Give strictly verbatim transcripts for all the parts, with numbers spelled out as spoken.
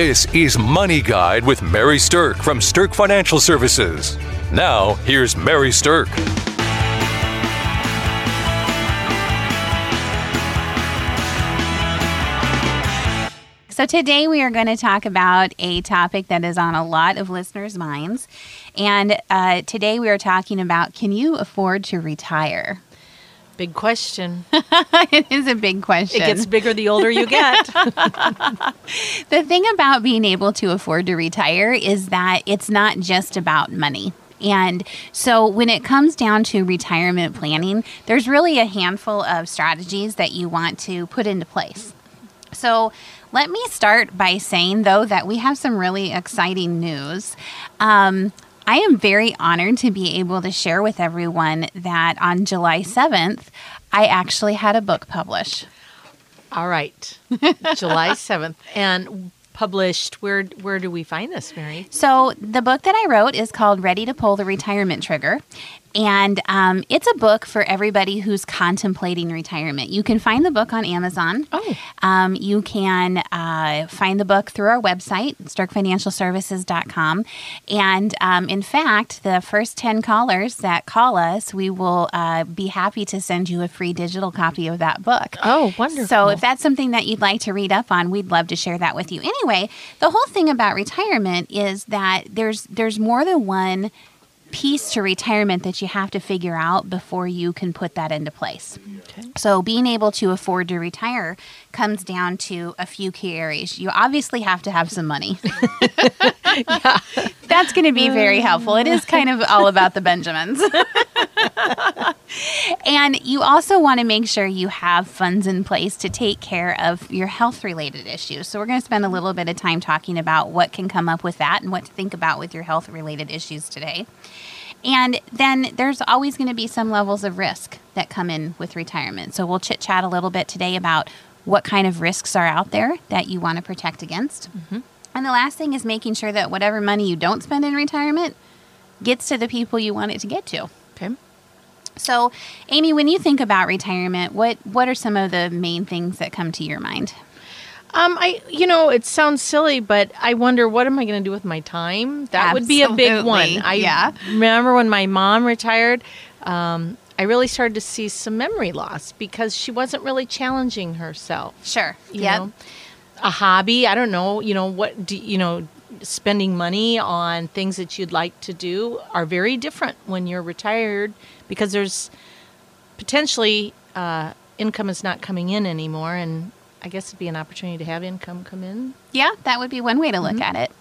This is Money Guide with Mary Sterk from Sterk Financial Services. Now, here's Mary Sterk. So today we are going to talk about a topic that is on a lot of listeners' minds. And uh, today we are talking about, can you afford to retire? Big question. It is a big question. It gets bigger the older you get. The thing about being able to afford to retire is that it's not just about money. And so when it comes down to retirement planning, there's really a handful of strategies that you want to put into place. So let me start by saying, though, that we have some really exciting news. Um, I am very honored to be able to share with everyone that on July seventh, I actually had a book published. All right. July seventh. And published, where where do we find this, Mary? So the book that I wrote is called Ready to Pull the Retirement Trigger. And um, it's a book for everybody who's contemplating retirement. You can find the book on Amazon. Oh. Um, you can uh, find the book through our website, sterk financial services dot com. And um, in fact, the first ten callers that call us, we will uh, be happy to send you a free digital copy of that book. Oh, wonderful. So if that's something that you'd like to read up on, we'd love to share that with you. Anyway, the whole thing about retirement is that there's there's more than one piece to retirement that you have to figure out before you can put that into place. Okay. So being able to afford to retire comes down to a few key areas. You obviously have to have some money. Yeah. That's going to be very helpful. It is kind of all about the Benjamins. And you also want to make sure you have funds in place to take care of your health-related issues. So we're going to spend a little bit of time talking about what can come up with that and what to think about with your health-related issues today. And then there's always going to be some levels of risk that come in with retirement. So we'll chit-chat a little bit today about what kind of risks are out there that you want to protect against. Mm-hmm. And the last thing is making sure that whatever money you don't spend in retirement gets to the people you want it to get to. Okay. So, Amy, when you think about retirement, what, what are some of the main things that come to your mind? Um, I, you know, it sounds silly, but I wonder, what am I going to do with my time? That Absolutely. Would be a big one. I yeah. remember when my mom retired, um, I really started to see some memory loss because she wasn't really challenging herself. Sure. Yeah. A hobby. I don't know. You know, what do you know? Spending money on things that you'd like to do are very different when you're retired because there's potentially uh, income is not coming in anymore, and I guess it'd be an opportunity to have income come in. Yeah, that would be one way to look mm-hmm. at it.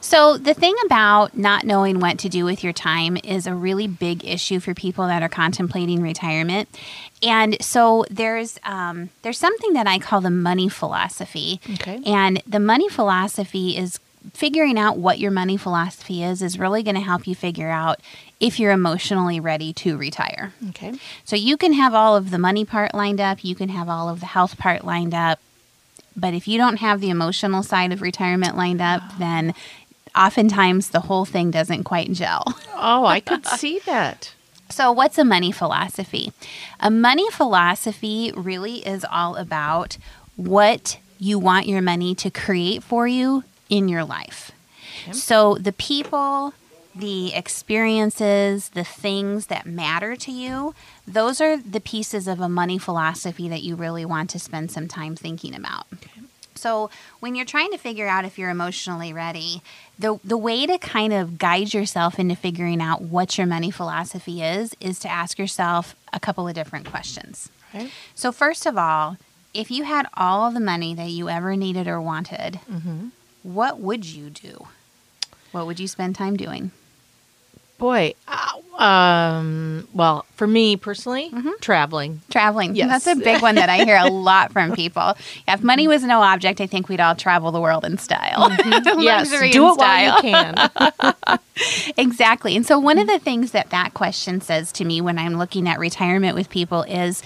So the thing about not knowing what to do with your time is a really big issue for people that are contemplating retirement. And so there's um, there's something that I call the money philosophy. Okay. And the money philosophy is figuring out what your money philosophy is is really going to help you figure out if you're emotionally ready to retire. Okay. So you can have all of the money part lined up. You can have all of the health part lined up. But if you don't have the emotional side of retirement lined up, then oftentimes the whole thing doesn't quite gel. Oh, I could see that. So what's a money philosophy? A money philosophy really is all about what you want your money to create for you in your life. Okay. So the people, the experiences, the things that matter to you, those are the pieces of a money philosophy that you really want to spend some time thinking about. Okay. So when you're trying to figure out if you're emotionally ready, the the way to kind of guide yourself into figuring out what your money philosophy is, is to ask yourself a couple of different questions. Okay. So first of all, if you had all the money that you ever needed or wanted, mm-hmm. what would you do? What would you spend time doing? Boy, um, well, for me personally, mm-hmm. traveling. Traveling. Yes. That's a big one that I hear a lot from people. Yeah, if money was no object, I think we'd all travel the world in style. Mm-hmm. Yes, do it while you can. Exactly. And so one of the things that that question says to me when I'm looking at retirement with people is,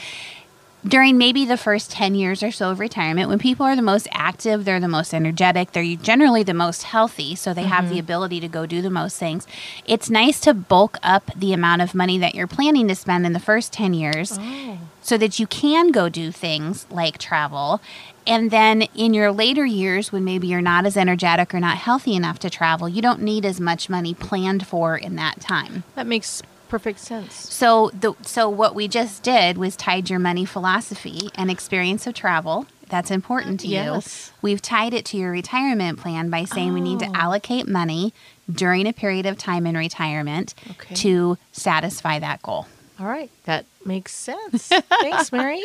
during maybe the first ten years or so of retirement, when people are the most active, they're the most energetic, they're generally the most healthy, so they mm-hmm. have the ability to go do the most things. It's nice to bulk up the amount of money that you're planning to spend in the first ten years oh. so that you can go do things like travel. And then in your later years, when maybe you're not as energetic or not healthy enough to travel, you don't need as much money planned for in that time. That makes perfect sense. So the so what we just did was tied your money philosophy and experience of travel. That's important to yes. you. We've tied it to your retirement plan by saying oh. we need to allocate money during a period of time in retirement okay. to satisfy that goal. All right. That makes sense. Thanks, Mary.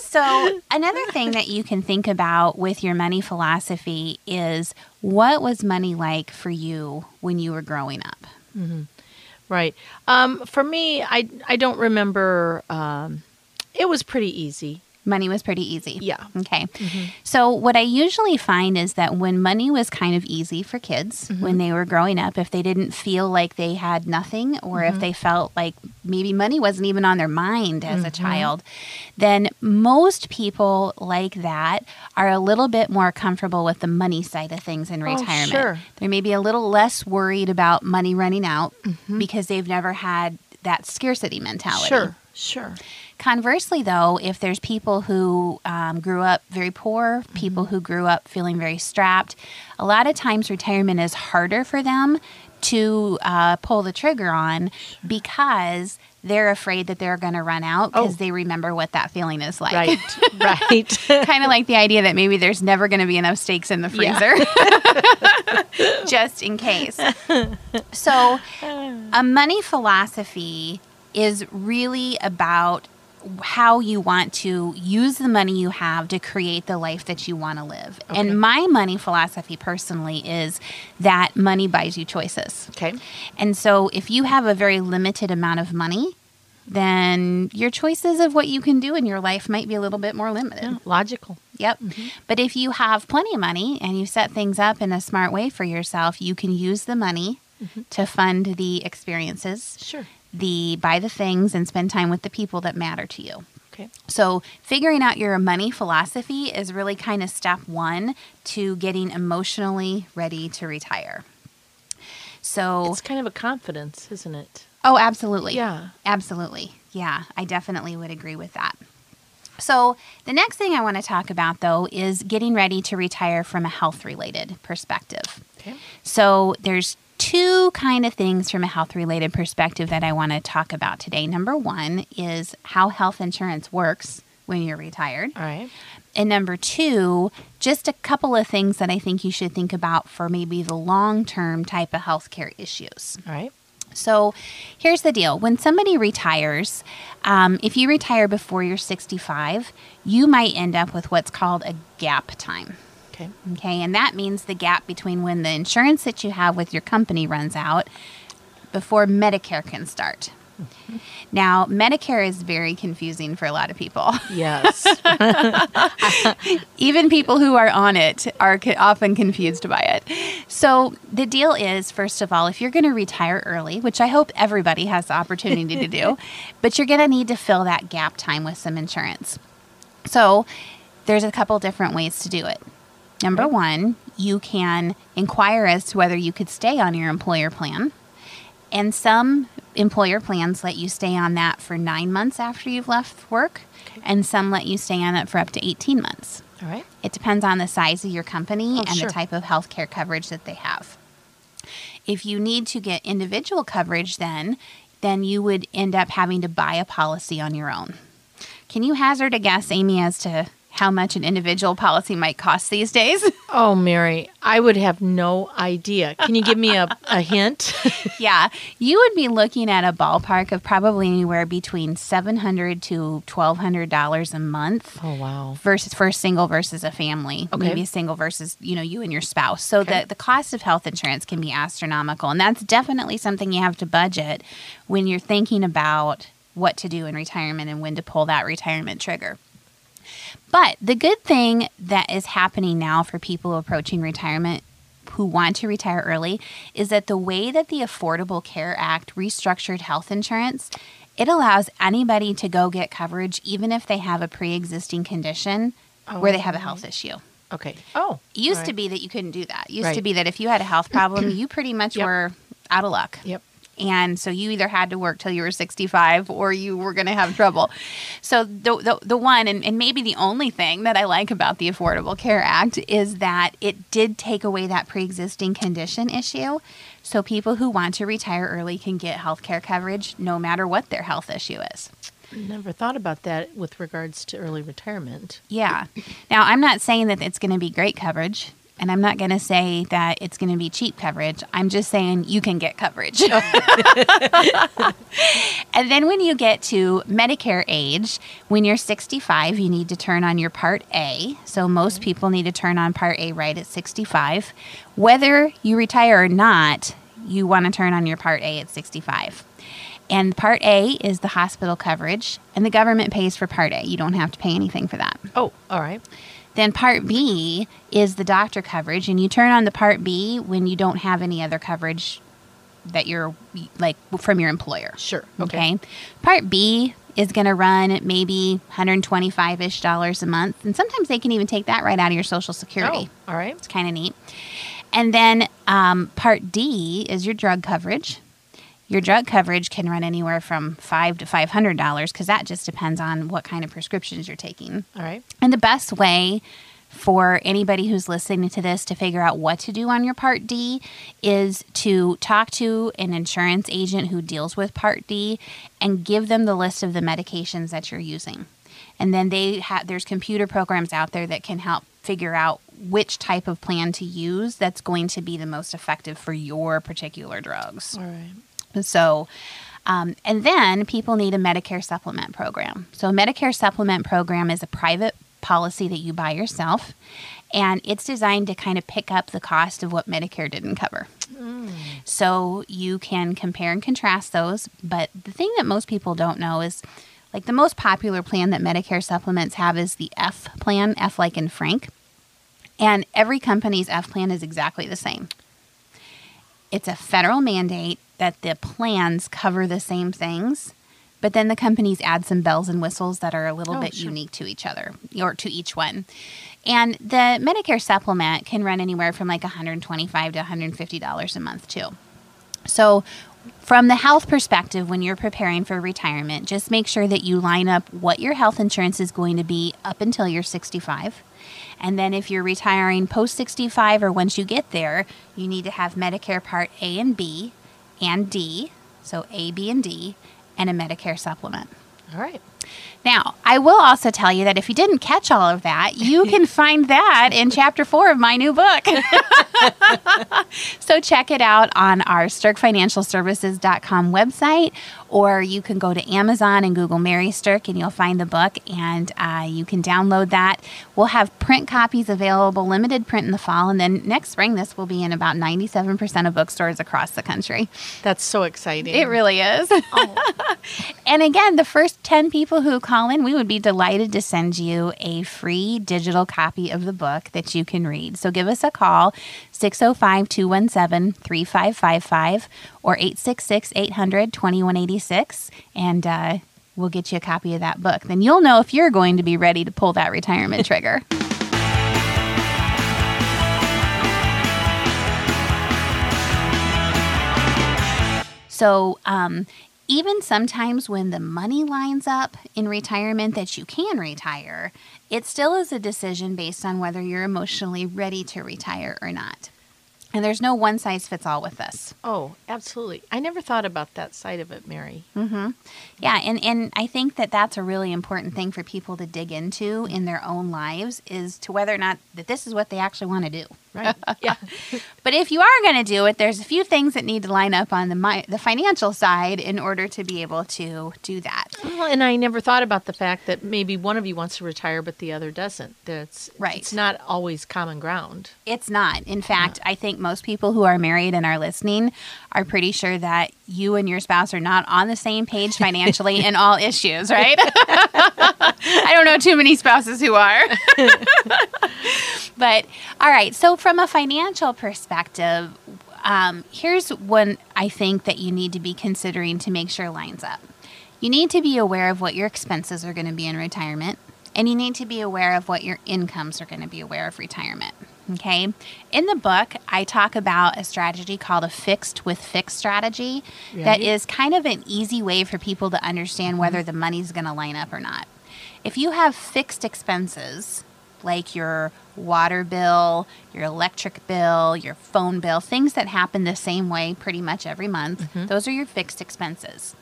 So another thing that you can think about with your money philosophy is, what was money like for you when you were growing up? Mm-hmm. Right. Um, for me, I, I don't remember. Um, it was pretty easy. Money was pretty easy. Yeah. Okay. Mm-hmm. So what I usually find is that when money was kind of easy for kids mm-hmm. when they were growing up, if they didn't feel like they had nothing, or mm-hmm. if they felt like maybe money wasn't even on their mind as mm-hmm. a child, then most people like that are a little bit more comfortable with the money side of things in retirement. Oh, sure. They're maybe a little less worried about money running out mm-hmm. because they've never had that scarcity mentality. Sure. Sure. Conversely, though, if there's people who um, grew up very poor, people mm-hmm. who grew up feeling very strapped, a lot of times retirement is harder for them to uh, pull the trigger on sure. because they're afraid that they're going to run out because oh. they remember what that feeling is like. Right, right. Kind of like the idea that maybe there's never going to be enough steaks in the freezer yeah. just in case. So a money philosophy is really about how you want to use the money you have to create the life that you want to live. Okay. And my money philosophy personally is that money buys you choices. Okay. And so if you have a very limited amount of money, then your choices of what you can do in your life might be a little bit more limited. Yeah, logical. Yep. Mm-hmm. But if you have plenty of money and you set things up in a smart way for yourself, you can use the money mm-hmm. to fund the experiences. Sure. The buy the things and spend time with the people that matter to you. Okay. So figuring out your money philosophy is really kind of step one to getting emotionally ready to retire. So it's kind of a confidence, isn't it? Oh, absolutely. Yeah. Absolutely. Yeah. I definitely would agree with that. So the next thing I want to talk about, though, is getting ready to retire from a health-related perspective. Okay. So there's two kind of things from a health-related perspective that I want to talk about today. Number one is how health insurance works when you're retired. All right. And number two, just a couple of things that I think you should think about for maybe the long-term type of healthcare issues. All right. So here's the deal. When somebody retires, um, if you retire before you're sixty-five, you might end up with what's called a gap time. Okay. Okay, and that means the gap between when the insurance that you have with your company runs out before Medicare can start. Mm-hmm. Now, Medicare is very confusing for a lot of people. Yes. Even people who are on it are often confused by it. So the deal is, first of all, if you're going to retire early, which I hope everybody has the opportunity to do, but you're going to need to fill that gap time with some insurance. So there's a couple different ways to do it. Number one, you can inquire as to whether you could stay on your employer plan. And some employer plans let you stay on that for nine months after you've left work, okay. and some let you stay on it for up to eighteen months. All right. It depends on the size of your company oh, and sure. the type of health care coverage that they have. If you need to get individual coverage then, then you would end up having to buy a policy on your own. Can you hazard a guess, Amy, as to how much an individual policy might cost these days? Oh, Mary, I would have no idea. Can you give me a, a hint? Yeah. You would be looking at a ballpark of probably anywhere between seven hundred dollars to twelve hundred dollars a month. Oh, wow. Versus, for a single versus a family. Okay. Maybe a single versus, you know, you and your spouse. So okay. the, the cost of health insurance can be astronomical. And that's definitely something you have to budget when you're thinking about what to do in retirement and when to pull that retirement trigger. But the good thing that is happening now for people approaching retirement who want to retire early is that the way that the Affordable Care Act restructured health insurance, it allows anybody to go get coverage even if they have a pre-existing condition oh, where they have a health issue. Okay. Oh. It used right. to be that you couldn't do that. It used right. to be that if you had a health problem, you pretty much yep. were out of luck. Yep. And so you either had to work till you were sixty-five or you were going to have trouble. So the the, the one and, and maybe the only thing that I like about the Affordable Care Act is that it did take away that pre-existing condition issue. So people who want to retire early can get health care coverage no matter what their health issue is. Never thought about that with regards to early retirement. Yeah. Now, I'm not saying that it's going to be great coverage. And I'm not going to say that it's going to be cheap coverage. I'm just saying you can get coverage. And then when you get to Medicare age, when you're sixty-five, you need to turn on your Part A. So most people need to turn on Part A right at sixty-five. Whether you retire or not, you want to turn on your Part A at sixty-five. And Part A is the hospital coverage. And the government pays for Part A. You don't have to pay anything for that. Oh, all right. Then Part B is the doctor coverage, and you turn on the Part B when you don't have any other coverage that you're, like, from your employer. Sure. Okay. okay? Part B is going to run at maybe one hundred twenty-five-ish dollars a month, and sometimes they can even take that right out of your Social Security. Oh, all right. It's kind of neat. And then um, Part D is your drug coverage. Your drug coverage can run anywhere from five to five hundred dollars because that just depends on what kind of prescriptions you're taking. All right. And the best way for anybody who's listening to this to figure out what to do on your Part D is to talk to an insurance agent who deals with Part D and give them the list of the medications that you're using. And then they ha- there's computer programs out there that can help figure out which type of plan to use that's going to be the most effective for your particular drugs. All right. So, um, and then people need a Medicare supplement program. So a Medicare supplement program is a private policy that you buy yourself, and it's designed to kind of pick up the cost of what Medicare didn't cover. Mm. So you can compare and contrast those. But the thing that most people don't know is, like, the most popular plan that Medicare supplements have is the F plan, F like in Frank. And every company's F plan is exactly the same. It's a federal mandate that the plans cover the same things, but then the companies add some bells and whistles that are a little oh, bit sure. unique to each other or to each one. And the Medicare supplement can run anywhere from like one hundred twenty-five to one hundred fifty dollars a month too. So from the health perspective, when you're preparing for retirement, just make sure that you line up what your health insurance is going to be up until you're sixty-five. And then if you're retiring post sixty-five or once you get there, you need to have Medicare Part A and B and D, so A, B, and D, and a Medicare supplement. All right. Now, I will also tell you that if you didn't catch all of that, you can find that in Chapter four of my new book. So check it out on our Sterk Financial Services dot com website, or you can go to Amazon and Google Mary Sterk, and you'll find the book, and uh, you can download that. We'll have print copies available, limited print in the fall, and then next spring, this will be in about ninety-seven percent of bookstores across the country. That's so exciting. It really is. Oh. And again, the first ten people who call in, we would be delighted to send you a free digital copy of the book that you can read. So give us a call, six oh five, two one seven, three five five five or eight six six, eight hundred, twenty-one eighty-six, and uh, we'll get you a copy of that book. Then you'll know if you're going to be ready to pull that retirement trigger. So, um, even sometimes when the money lines up in retirement that you can retire, it still is a decision based on whether you're emotionally ready to retire or not. And there's no one size fits all with this. Oh, absolutely. I never thought about that side of it, Mary. Mm-hmm. Yeah, and, and I think that that's a really important thing for people to dig into in their own lives is to whether or not that this is what they actually want to do. Right, yeah. But if you are going to do it, there's a few things that need to line up on the mi- the financial side in order to be able to do that. Well, and I never thought about the fact that maybe one of you wants to retire, but the other doesn't. That's right. It's not always common ground. It's not. In fact, yeah. I think most people who are married and are listening are pretty sure that you and your spouse are not on the same page financially in all issues, right? I don't know too many spouses who are. But, all right, so from a financial perspective, um, here's one I think that you need to be considering to make sure lines up. You need to be aware of what your expenses are going to be in retirement, and you need to be aware of what your incomes are going to be aware of retirement. Okay. In the book, I talk about a strategy called a fixed with fixed strategy. Right. That is kind of an easy way for people to understand whether the money's going to line up or not. If you have fixed expenses, like your water bill, your electric bill, your phone bill, things that happen the same way pretty much every month, mm-hmm. those are your fixed expenses.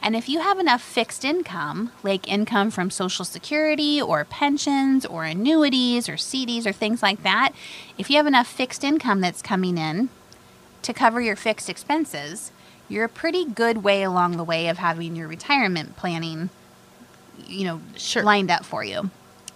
And if you have enough fixed income, like income from Social Security or pensions or annuities or C Ds or things like that, if you have enough fixed income that's coming in to cover your fixed expenses, you're a pretty good way along the way of having your retirement planning, you know, sure. lined up for you.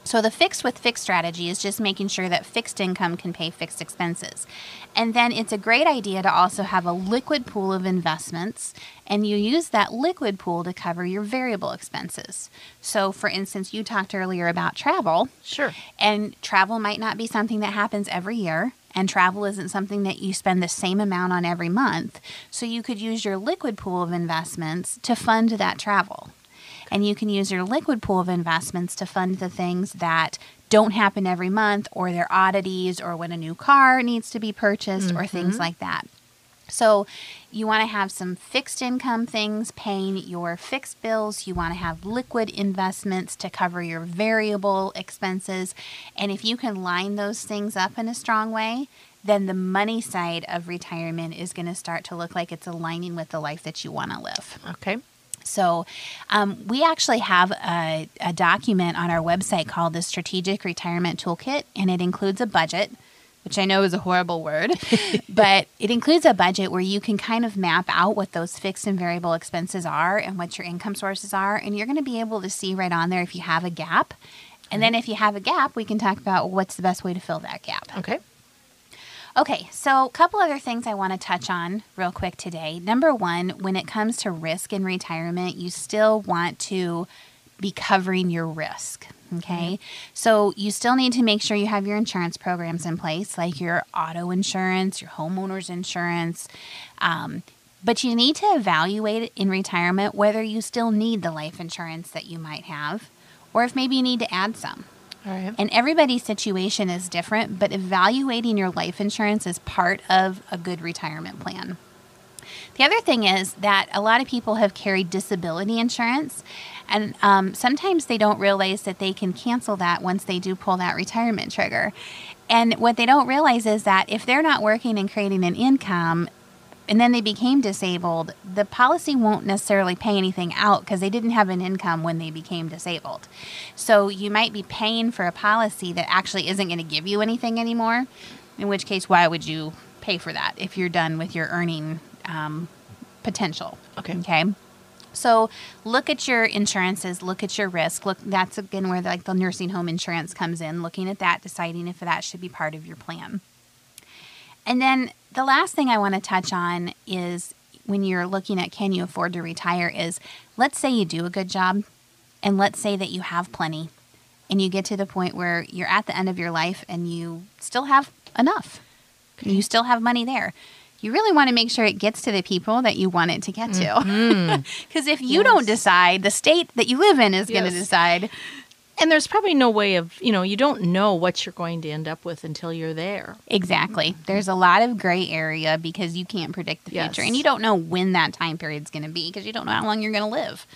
So the fixed with fixed strategy is just making sure that fixed income can pay fixed expenses. And then it's a great idea to also have a liquid pool of investments, and you use that liquid pool to cover your variable expenses. So for instance, you talked earlier about travel. Sure. And travel might not be something that happens every year, and travel isn't something that you spend the same amount on every month. So you could use your liquid pool of investments to fund that travel. And you can use your liquid pool of investments to fund the things that don't happen every month, or their oddities, or when a new car needs to be purchased, mm-hmm. or things like that. So you want to have some fixed income things paying your fixed bills. You want to have liquid investments to cover your variable expenses. And if you can line those things up in a strong way, then the money side of retirement is going to start to look like it's aligning with the life that you want to live. Okay. So um, we actually have a, a document on our website called the Strategic Retirement Toolkit, and it includes a budget, which I know is a horrible word, but it includes a budget where you can kind of map out what those fixed and variable expenses are and what your income sources are. And you're going to be able to see right on there if you have a gap. And right. then if you have a gap, we can talk about what's the best way to fill that gap. Okay. Okay, so a couple other things I want to touch on real quick today. Number one, when it comes to risk in retirement, you still want to be covering your risk, okay? Mm-hmm. So you still need to make sure you have your insurance programs in place, like your auto insurance, your homeowner's insurance. Um, but you need to evaluate in retirement whether you still need the life insurance that you might have, or if maybe you need to add some. All right. And everybody's situation is different, but evaluating your life insurance is part of a good retirement plan. The other thing is that a lot of people have carried disability insurance, and um, sometimes they don't realize that they can cancel that once they do pull that retirement trigger. And what they don't realize is that if they're not working and creating an income, and then they became disabled, the policy won't necessarily pay anything out because they didn't have an income when they became disabled. So you might be paying for a policy that actually isn't going to give you anything anymore, in which case, why would you pay for that if you're done with your earning um, potential? Okay. Okay. So look at your insurances, look at your risk. Look, that's again where the, like the nursing home insurance comes in, looking at that, deciding if that should be part of your plan. And then the last thing I want to touch on is when you're looking at can you afford to retire is, let's say you do a good job, and let's say that you have plenty, and you get to the point where you're at the end of your life and you still have enough. Okay. You still have money there. You really want to make sure it gets to the people that you want it to get to. Because mm-hmm. if you yes. don't decide, the state that you live in is yes. going to decide. And there's probably no way of, you know, you don't know what you're going to end up with until you're there. Exactly. There's a lot of gray area because you can't predict the yes. future. And you don't know when that time period's going to be because you don't know how long you're going to live.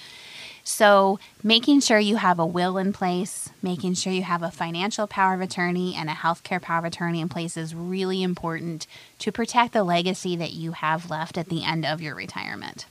So making sure you have a will in place, making sure you have a financial power of attorney and a healthcare power of attorney in place is really important to protect the legacy that you have left at the end of your retirement.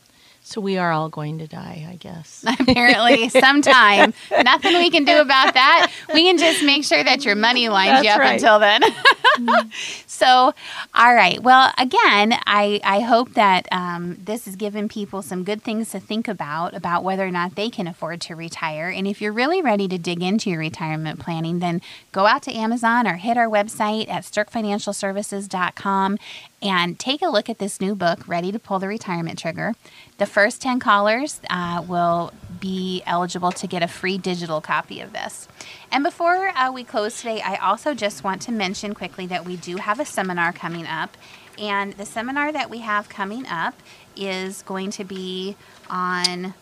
So we are all going to die, I guess. Apparently, sometime. Nothing we can do about that. We can just make sure that your money lines That's you up right. until then. Mm-hmm. So, all right. Well, again, I, I hope that um, this has given people some good things to think about, about whether or not they can afford to retire. And if you're really ready to dig into your retirement planning, then go out to Amazon or hit our website at sterk financial services dot com and take a look at this new book, Ready to Pull the Retirement Trigger. The first ten callers uh, will be eligible to get a free digital copy of this. And before uh, we close today, I also just want to mention quickly that we do have a seminar coming up. And the seminar that we have coming up is going to be on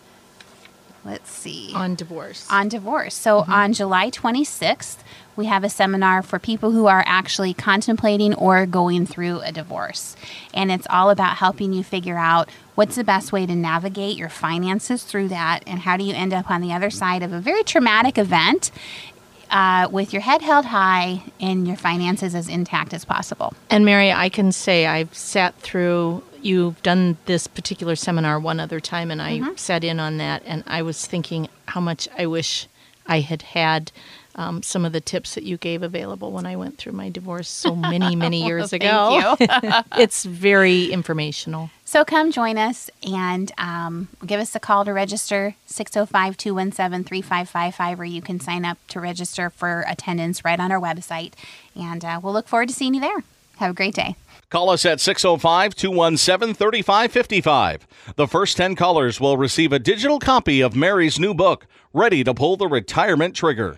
let's see. On divorce. On divorce. So mm-hmm. on July twenty-sixth, we have a seminar for people who are actually contemplating or going through a divorce. And it's all about helping you figure out what's the best way to navigate your finances through that, and how do you end up on the other side of a very traumatic event uh, with your head held high and your finances as intact as possible. And Mary, I can say I've sat through... You've done this particular seminar one other time, and I mm-hmm. sat in on that, and I was thinking how much I wish I had had um, some of the tips that you gave available when I went through my divorce so many, many years ago. Thank you. It's very informational. So come join us, and um, give us a call to register, six oh five, two one seven, three five five five, or you can sign up to register for attendance right on our website. And uh, we'll look forward to seeing you there. Have a great day. Call us at six oh five, two one seven, three five five five. The first ten callers will receive a digital copy of Mary's new book, Ready to Pull the Retirement Trigger.